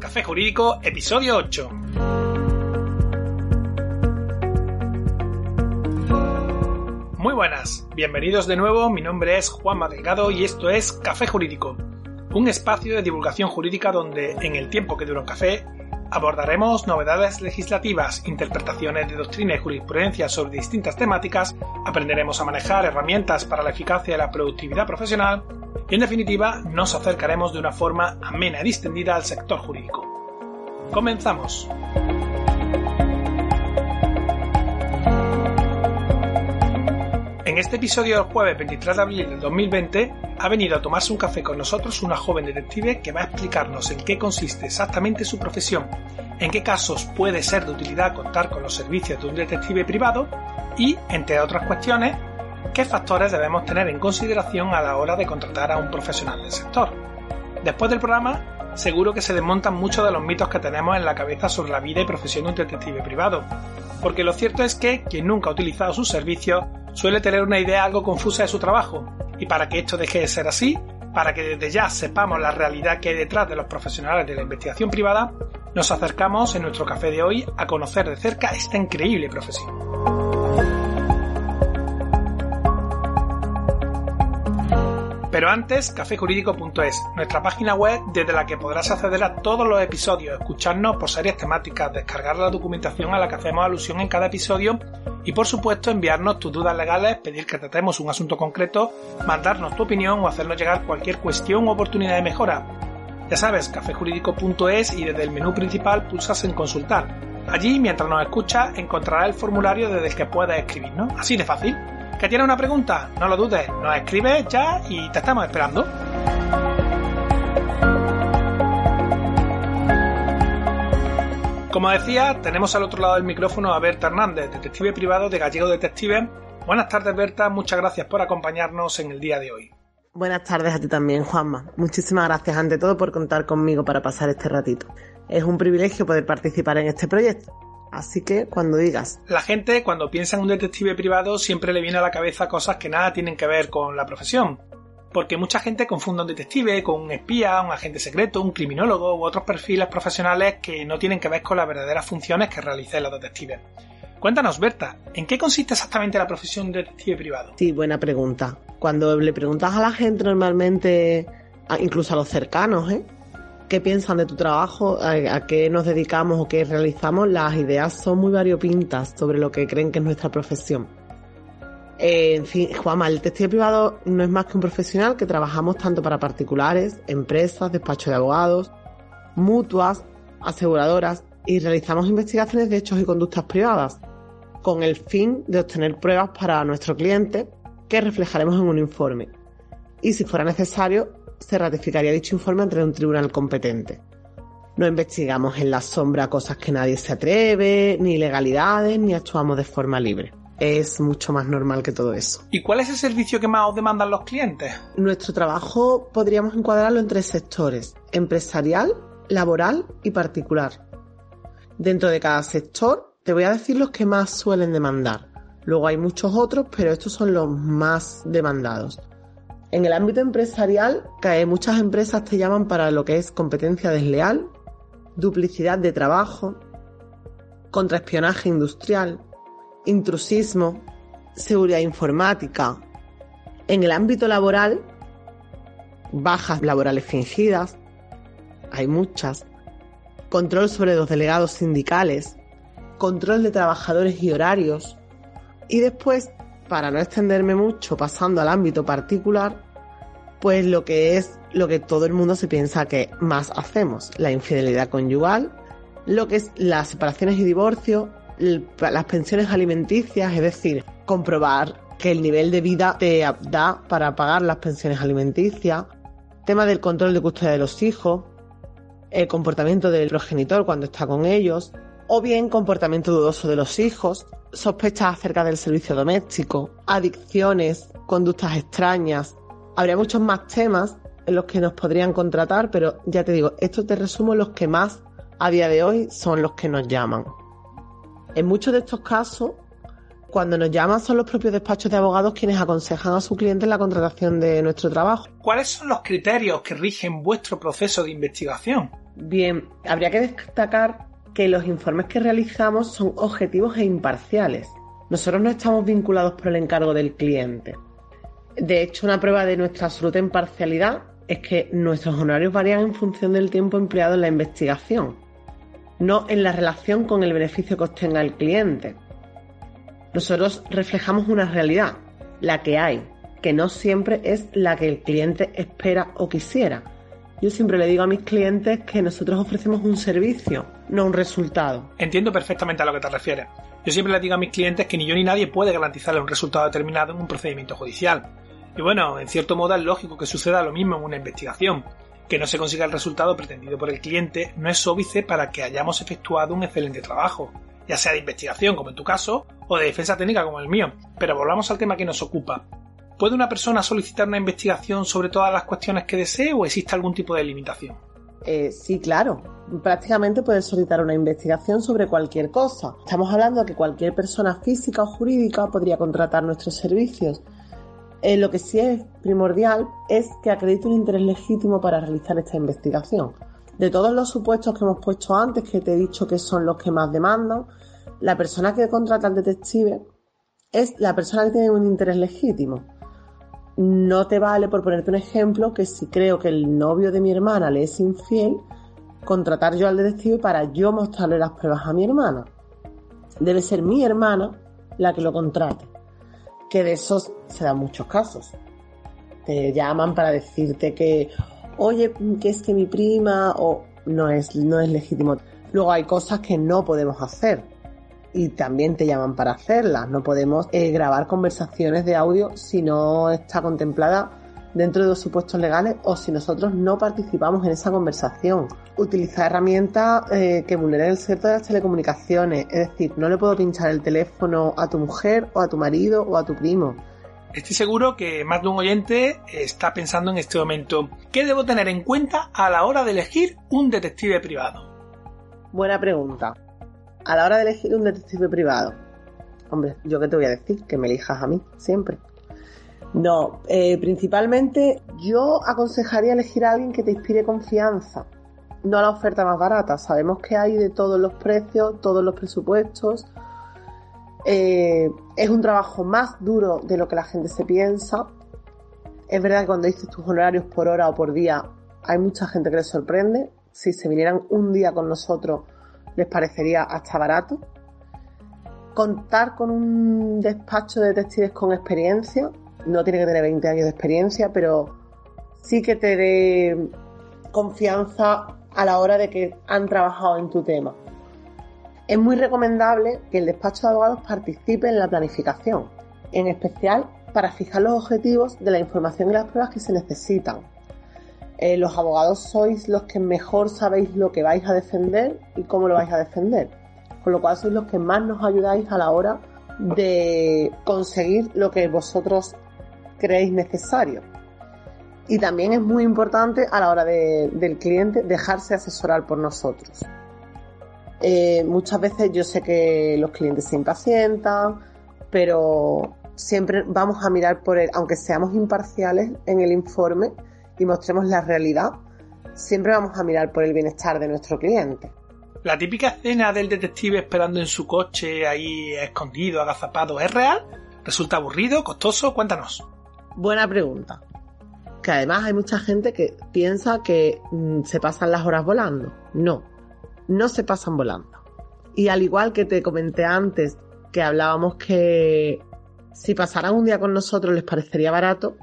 Café Jurídico, episodio 8. Muy buenas, bienvenidos de nuevo, mi nombre es Juan Madrigal y esto es Café Jurídico, un espacio de divulgación jurídica donde, en el tiempo que dura un café, abordaremos novedades legislativas, interpretaciones de doctrina y jurisprudencia sobre distintas temáticas, aprenderemos a manejar herramientas para la eficacia y la productividad profesional y, en definitiva, nos acercaremos de una forma amena y distendida al sector jurídico. ¡Comenzamos! En este episodio del jueves 23 de abril del 2020 ha venido a tomarse un café con nosotros una joven detective que va a explicarnos en qué consiste exactamente su profesión, en qué casos puede ser de utilidad contar con los servicios de un detective privado y, entre otras cuestiones, qué factores debemos tener en consideración a la hora de contratar a un profesional del sector. Después del programa, seguro que se desmontan muchos de los mitos que tenemos en la cabeza sobre la vida y profesión de un detective privado, porque lo cierto es que quien nunca ha utilizado sus servicios suele tener una idea algo confusa de su trabajo, y para que esto deje de ser así, para que desde ya sepamos la realidad que hay detrás de los profesionales de la investigación privada, nos acercamos en nuestro café de hoy a conocer de cerca esta increíble profesión. Pero antes, caféjurídico.es, nuestra página web desde la que podrás acceder a todos los episodios, escucharnos por series temáticas, descargar la documentación a la que hacemos alusión en cada episodio y, por supuesto, enviarnos tus dudas legales, pedir que tratemos un asunto concreto, mandarnos tu opinión o hacernos llegar cualquier cuestión o oportunidad de mejora. Ya sabes, caféjurídico.es y desde el menú principal pulsas en consultar. Allí, mientras nos escuchas, encontrarás el formulario desde el que puedes escribirnos. Así de fácil. ¿Que tienes una pregunta? No lo dudes, nos escribes ya y te estamos esperando. Como decía, tenemos al otro lado del micrófono a Berta Hernández, detective privado de Gallego Detectives. Buenas tardes, Berta, muchas gracias por acompañarnos en el día de hoy. Buenas tardes a ti también, Juanma. Muchísimas gracias ante todo por contar conmigo para pasar este ratito. Es un privilegio poder participar en este proyecto. Así que, cuando digas. La gente, cuando piensa en un detective privado, siempre le viene a la cabeza cosas que nada tienen que ver con la profesión. Porque mucha gente confunde a un detective con un espía, un agente secreto, un criminólogo u otros perfiles profesionales que no tienen que ver con las verdaderas funciones que realicen los detectives. Cuéntanos, Berta, ¿en qué consiste exactamente la profesión de detective privado? Sí, buena pregunta. Cuando le preguntas a la gente normalmente, incluso a los cercanos, ¿qué piensan de tu trabajo? ¿A qué nos dedicamos o qué realizamos? Las ideas son muy variopintas sobre lo que creen que es nuestra profesión. En fin, Juanma, el detective privado no es más que un profesional que trabajamos tanto para particulares, empresas, despachos de abogados, mutuas, aseguradoras y realizamos investigaciones de hechos y conductas privadas con el fin de obtener pruebas para nuestro cliente que reflejaremos en un informe. Y si fuera necesario, se ratificaría dicho informe ante un tribunal competente. No investigamos en la sombra cosas que nadie se atreve, ni ilegalidades, ni actuamos de forma libre. Es mucho más normal que todo eso. ¿Y cuál es el servicio que más os demandan los clientes? Nuestro trabajo podríamos encuadrarlo en tres sectores: empresarial, laboral y particular. Dentro de cada sector te voy a decir los que más suelen demandar. Luego hay muchos otros, pero estos son los más demandados. En el ámbito empresarial, muchas empresas te llaman para lo que es competencia desleal, duplicidad de trabajo, contraespionaje industrial, intrusismo, seguridad informática. En el ámbito laboral, bajas laborales fingidas, hay muchas, control sobre los delegados sindicales, control de trabajadores y horarios, y después, para no extenderme mucho, pasando al ámbito particular, pues lo que todo el mundo se piensa que más hacemos: la infidelidad conyugal, lo que es las separaciones y divorcios, las pensiones alimenticias, es decir, comprobar que el nivel de vida te da para pagar las pensiones alimenticias, tema del control de custodia de los hijos, el comportamiento del progenitor cuando está con ellos, o bien comportamiento dudoso de los hijos, sospechas acerca del servicio doméstico, adicciones, conductas extrañas. Habría muchos más temas en los que nos podrían contratar, pero ya te digo, esto te resumo los que más a día de hoy son los que nos llaman. En muchos de estos casos, cuando nos llaman son los propios despachos de abogados quienes aconsejan a su cliente en la contratación de nuestro trabajo. ¿Cuáles son los criterios que rigen vuestro proceso de investigación? Bien, habría que destacar que los informes que realizamos son objetivos e imparciales. Nosotros no estamos vinculados por el encargo del cliente. De hecho, una prueba de nuestra absoluta imparcialidad es que nuestros honorarios varían en función del tiempo empleado en la investigación, no en la relación con el beneficio que obtenga el cliente. Nosotros reflejamos una realidad, la que hay, que no siempre es la que el cliente espera o quisiera. Yo siempre le digo a mis clientes que nosotros ofrecemos un servicio, no un resultado. Entiendo perfectamente a lo que te refieres. Yo siempre le digo a mis clientes que ni yo ni nadie puede garantizarle un resultado determinado en un procedimiento judicial. Y bueno, en cierto modo es lógico que suceda lo mismo en una investigación. Que no se consiga el resultado pretendido por el cliente no es óbice para que hayamos efectuado un excelente trabajo, ya sea de investigación, como en tu caso, o de defensa técnica, como el mío. Pero volvamos al tema que nos ocupa. ¿Puede una persona solicitar una investigación sobre todas las cuestiones que desee o existe algún tipo de limitación? Sí, claro. Prácticamente puede solicitar una investigación sobre cualquier cosa. Estamos hablando de que cualquier persona física o jurídica podría contratar nuestros servicios. Lo que sí es primordial es que acredite un interés legítimo para realizar esta investigación. De todos los supuestos que hemos puesto antes, que te he dicho que son los que más demandan, la persona que contrata al detective es la persona que tiene un interés legítimo. No te vale, por ponerte un ejemplo, que si creo que el novio de mi hermana le es infiel, contratar yo al detective para yo mostrarle las pruebas a mi hermana. Debe ser mi hermana la que lo contrate, que de esos se dan muchos casos. Te llaman para decirte que, oye, que es que mi prima, o no es legítimo. Luego hay cosas que no podemos hacer y también te llaman para hacerlas. No podemos grabar conversaciones de audio si no está contemplada dentro de los supuestos legales o si nosotros no participamos en esa conversación. Utilizar herramientas que vulneren el secreto de las telecomunicaciones, es decir, no le puedo pinchar el teléfono a tu mujer o a tu marido o a tu primo. Estoy seguro que más de un oyente está pensando en este momento, ¿qué debo tener en cuenta a la hora de elegir un detective privado? Buena pregunta. A la hora de elegir un detective privado, hombre, ¿yo qué te voy a decir? Que me elijas a mí, siempre. No, principalmente yo aconsejaría elegir a alguien que te inspire confianza, no a la oferta más barata. Sabemos que hay de todos los precios, todos los presupuestos. Es un trabajo más duro de lo que la gente se piensa. Es verdad que cuando dices tus honorarios por hora o por día, hay mucha gente que les sorprende. Si se vinieran un día con nosotros, les parecería hasta barato. Contar con un despacho de detectives con experiencia, no tiene que tener 20 años de experiencia, pero sí que te dé confianza a la hora de que han trabajado en tu tema. Es muy recomendable que el despacho de abogados participe en la planificación, en especial para fijar los objetivos de la información y las pruebas que se necesitan. Los abogados sois los que mejor sabéis lo que vais a defender y cómo lo vais a defender, con lo cual sois los que más nos ayudáis a la hora de conseguir lo que vosotros creéis necesario. Y también es muy importante a la hora del cliente dejarse asesorar por nosotros. Muchas veces yo sé que los clientes se impacientan, pero siempre vamos a mirar por él, aunque seamos imparciales en el informe y mostremos la realidad, siempre vamos a mirar por el bienestar de nuestro cliente. ¿La típica escena del detective esperando en su coche, ahí escondido, agazapado, es real? ¿Resulta aburrido, costoso? Cuéntanos. Buena pregunta. Que además hay mucha gente que piensa que se pasan las horas volando. No, no se pasan volando. Y al igual que te comenté antes, que hablábamos que si pasaran un día con nosotros les parecería barato,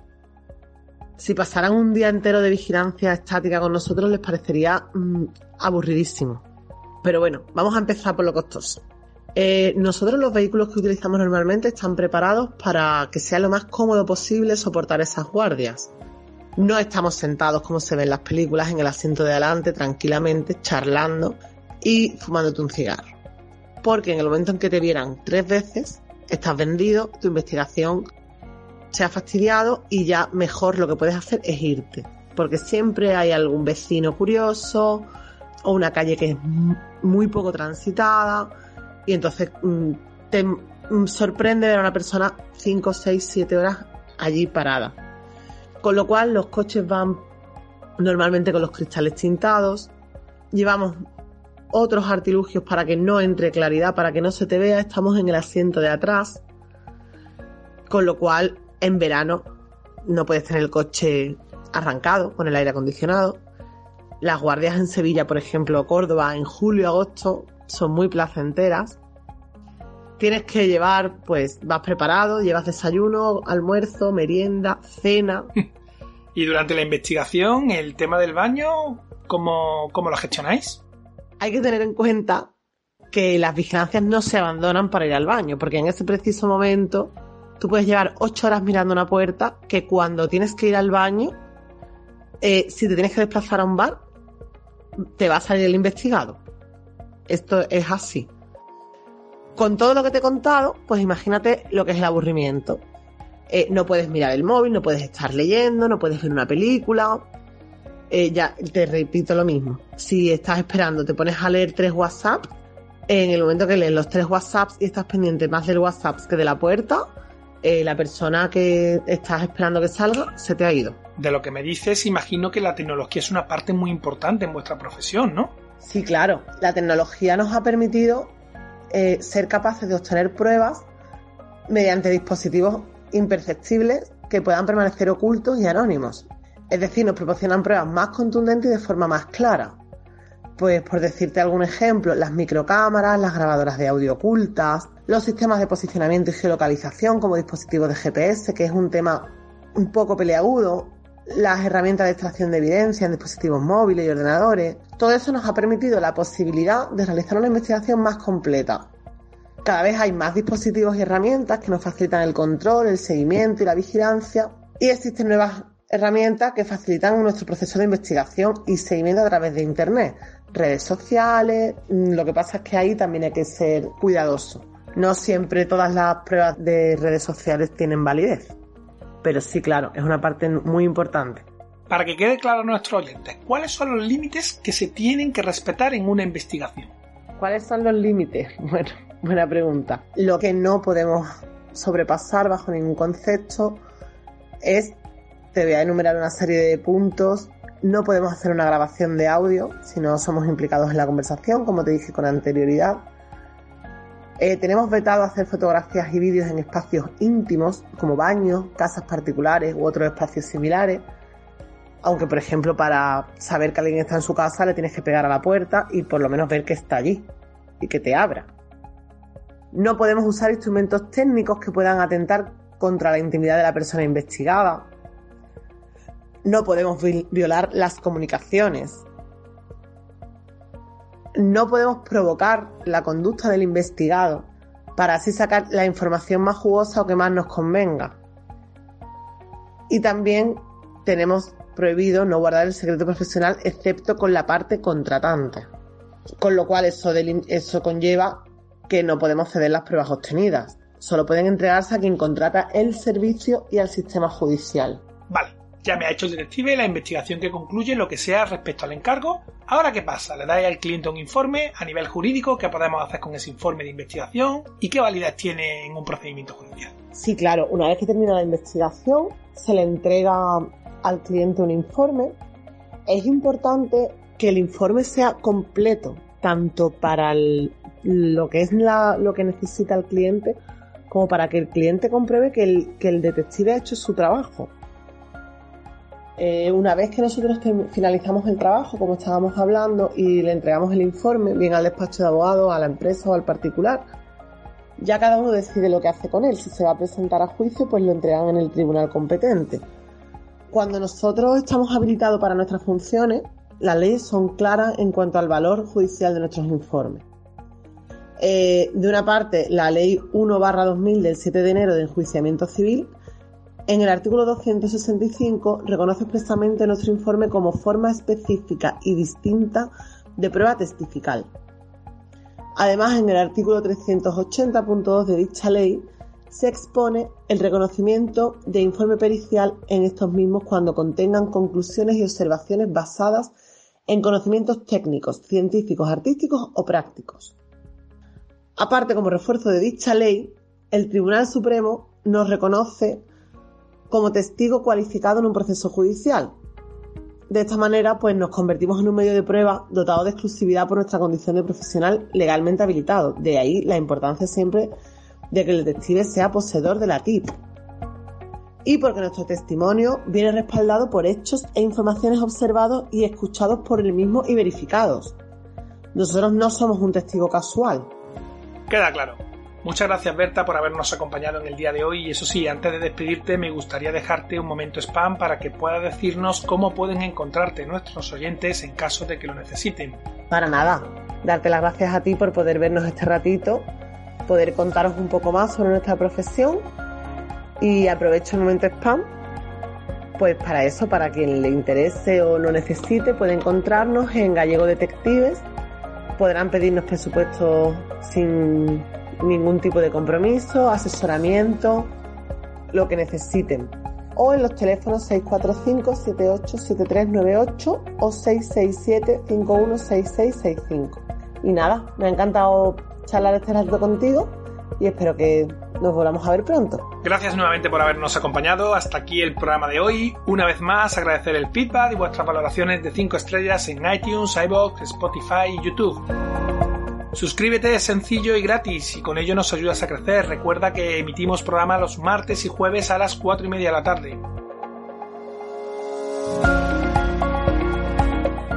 si pasaran un día entero de vigilancia estática con nosotros les parecería aburridísimo. Pero bueno, vamos a empezar por lo costoso. Nosotros los vehículos que utilizamos normalmente están preparados para que sea lo más cómodo posible soportar esas guardias. No estamos sentados como se ven en las películas en el asiento de adelante tranquilamente charlando y fumándote un cigarro. Porque en el momento en que te vieran 3 veces, estás vendido, tu investigación se ha fastidiado y ya mejor lo que puedes hacer es irte, porque siempre hay algún vecino curioso o una calle que es muy poco transitada y entonces te sorprende ver a una persona 5, 6, 7 horas allí parada. Con lo cual los coches van normalmente con los cristales tintados, llevamos otros artilugios para que no entre claridad, para que no se te vea, estamos en el asiento de atrás, con lo cual en verano no puedes tener el coche arrancado con el aire acondicionado. Las guardias en Sevilla, por ejemplo, Córdoba, en julio, agosto, son muy placenteras. Tienes que llevar, pues, vas preparado, llevas desayuno, almuerzo, merienda, cena. ¿Y durante la investigación, el tema del baño, cómo lo gestionáis? Hay que tener en cuenta que las vigilancias no se abandonan para ir al baño, porque en ese preciso momento tú puedes llevar 8 horas mirando una puerta, que cuando tienes que ir al baño, si te tienes que desplazar a un bar, te va a salir el investigado. Esto es así. Con todo lo que te he contado, pues imagínate lo que es el aburrimiento. No puedes mirar el móvil, no puedes estar leyendo, no puedes ver una película. Ya te repito lo mismo. Si estás esperando, te pones a leer 3 WhatsApp. En el momento que lees los 3 WhatsApps y estás pendiente más del WhatsApp que de la puerta, la persona que estás esperando que salga se te ha ido. De lo que me dices, imagino que la tecnología es una parte muy importante en vuestra profesión, ¿no? Sí, claro. La tecnología nos ha permitido ser capaces de obtener pruebas mediante dispositivos imperceptibles que puedan permanecer ocultos y anónimos. Es decir, nos proporcionan pruebas más contundentes y de forma más clara. Pues, por decirte algún ejemplo, las microcámaras, las grabadoras de audio ocultas, los sistemas de posicionamiento y geolocalización como dispositivos de GPS, que es un tema un poco peleagudo, las herramientas de extracción de evidencia en dispositivos móviles y ordenadores. Todo eso nos ha permitido la posibilidad de realizar una investigación más completa. Cada vez hay más dispositivos y herramientas que nos facilitan el control, el seguimiento y la vigilancia, y existen nuevas herramientas que facilitan nuestro proceso de investigación y seguimiento a través de Internet, redes sociales. Lo que pasa es que ahí también hay que ser cuidadoso. No siempre todas las pruebas de redes sociales tienen validez. Pero sí, claro, es una parte muy importante. Para que quede claro a nuestros oyentes, ¿cuáles son los límites que se tienen que respetar en una investigación? ¿Cuáles son los límites? Bueno, buena pregunta. Lo que no podemos sobrepasar bajo ningún concepto es, te voy a enumerar una serie de puntos, no podemos hacer una grabación de audio si no somos implicados en la conversación, como te dije con anterioridad. Tenemos vetado hacer fotografías y vídeos en espacios íntimos, como baños, casas particulares u otros espacios similares. Aunque, por ejemplo, para saber que alguien está en su casa, le tienes que pegar a la puerta y por lo menos ver que está allí y que te abra. No podemos usar instrumentos técnicos que puedan atentar contra la intimidad de la persona investigada. No podemos violar las comunicaciones. No podemos provocar la conducta del investigado para así sacar la información más jugosa o que más nos convenga. Y también tenemos prohibido no guardar el secreto profesional excepto con la parte contratante. Con lo cual eso conlleva que no podemos ceder las pruebas obtenidas. Solo pueden entregarse a quien contrata el servicio y al sistema judicial. Vale. Ya me ha hecho el detective la investigación que concluye lo que sea respecto al encargo. Ahora, ¿qué pasa? ¿Le dais al cliente un informe a nivel jurídico? ¿Qué podemos hacer con ese informe de investigación? ¿Y qué validez tiene en un procedimiento judicial? Sí, claro. Una vez que termina la investigación, se le entrega al cliente un informe. Es importante que el informe sea completo, tanto para lo que necesita el cliente, como para que el cliente compruebe que el detective ha hecho su trabajo. Una vez que nosotros finalizamos el trabajo, como estábamos hablando, y le entregamos el informe, bien al despacho de abogados, a la empresa o al particular, ya cada uno decide lo que hace con él. Si se va a presentar a juicio, pues lo entregan en el tribunal competente. Cuando nosotros estamos habilitados para nuestras funciones, las leyes son claras en cuanto al valor judicial de nuestros informes. De una parte, la Ley 1/2000 del 7 de enero de enjuiciamiento civil, en el artículo 265 reconoce expresamente nuestro informe como forma específica y distinta de prueba testifical. Además, en el artículo 380.2 de dicha ley se expone el reconocimiento de informe pericial en estos mismos cuando contengan conclusiones y observaciones basadas en conocimientos técnicos, científicos, artísticos o prácticos. Aparte, como refuerzo de dicha ley, el Tribunal Supremo nos reconoce como testigo cualificado en un proceso judicial. De esta manera, pues nos convertimos en un medio de prueba dotado de exclusividad por nuestra condición de profesional legalmente habilitado. De ahí la importancia siempre de que el detective sea poseedor de la TIP. Y porque nuestro testimonio viene respaldado por hechos e informaciones observados y escuchados por el mismo y verificados. Nosotros no somos un testigo casual. Queda claro. Muchas gracias, Berta, por habernos acompañado en el día de hoy. Y eso sí, antes de despedirte me gustaría dejarte un momento spam para que puedas decirnos cómo pueden encontrarte nuestros oyentes en caso de que lo necesiten. Para nada, darte las gracias a ti por poder vernos este ratito, poder contaros un poco más sobre nuestra profesión, y aprovecho el momento spam pues para eso, para quien le interese o lo necesite, puede encontrarnos en Gallego Detectives. Podrán pedirnos presupuestos sin ningún tipo de compromiso, asesoramiento, lo que necesiten, o en los teléfonos 645-787398 o 667-516665. Y nada, me ha encantado charlar este rato contigo y espero que nos volvamos a ver pronto. Gracias nuevamente por habernos acompañado. Hasta aquí el programa de hoy. Una vez más, agradecer el feedback y vuestras valoraciones de 5 estrellas en iTunes, iVoox, Spotify y YouTube. Suscríbete, es sencillo y gratis, y con ello nos ayudas a crecer. Recuerda que emitimos programa los martes y jueves a las 4:30 de la tarde.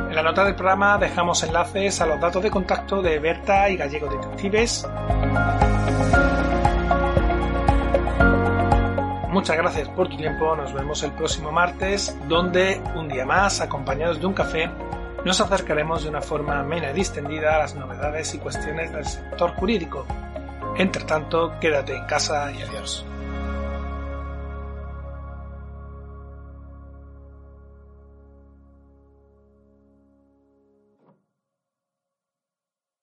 En la nota del programa dejamos enlaces a los datos de contacto de Berta y Gallego Detectives. Muchas gracias por tu tiempo. Nos vemos el próximo martes, donde un día más, acompañados de un café, nos acercaremos de una forma amena y distendida a las novedades y cuestiones del sector jurídico. Entre tanto, quédate en casa y adiós.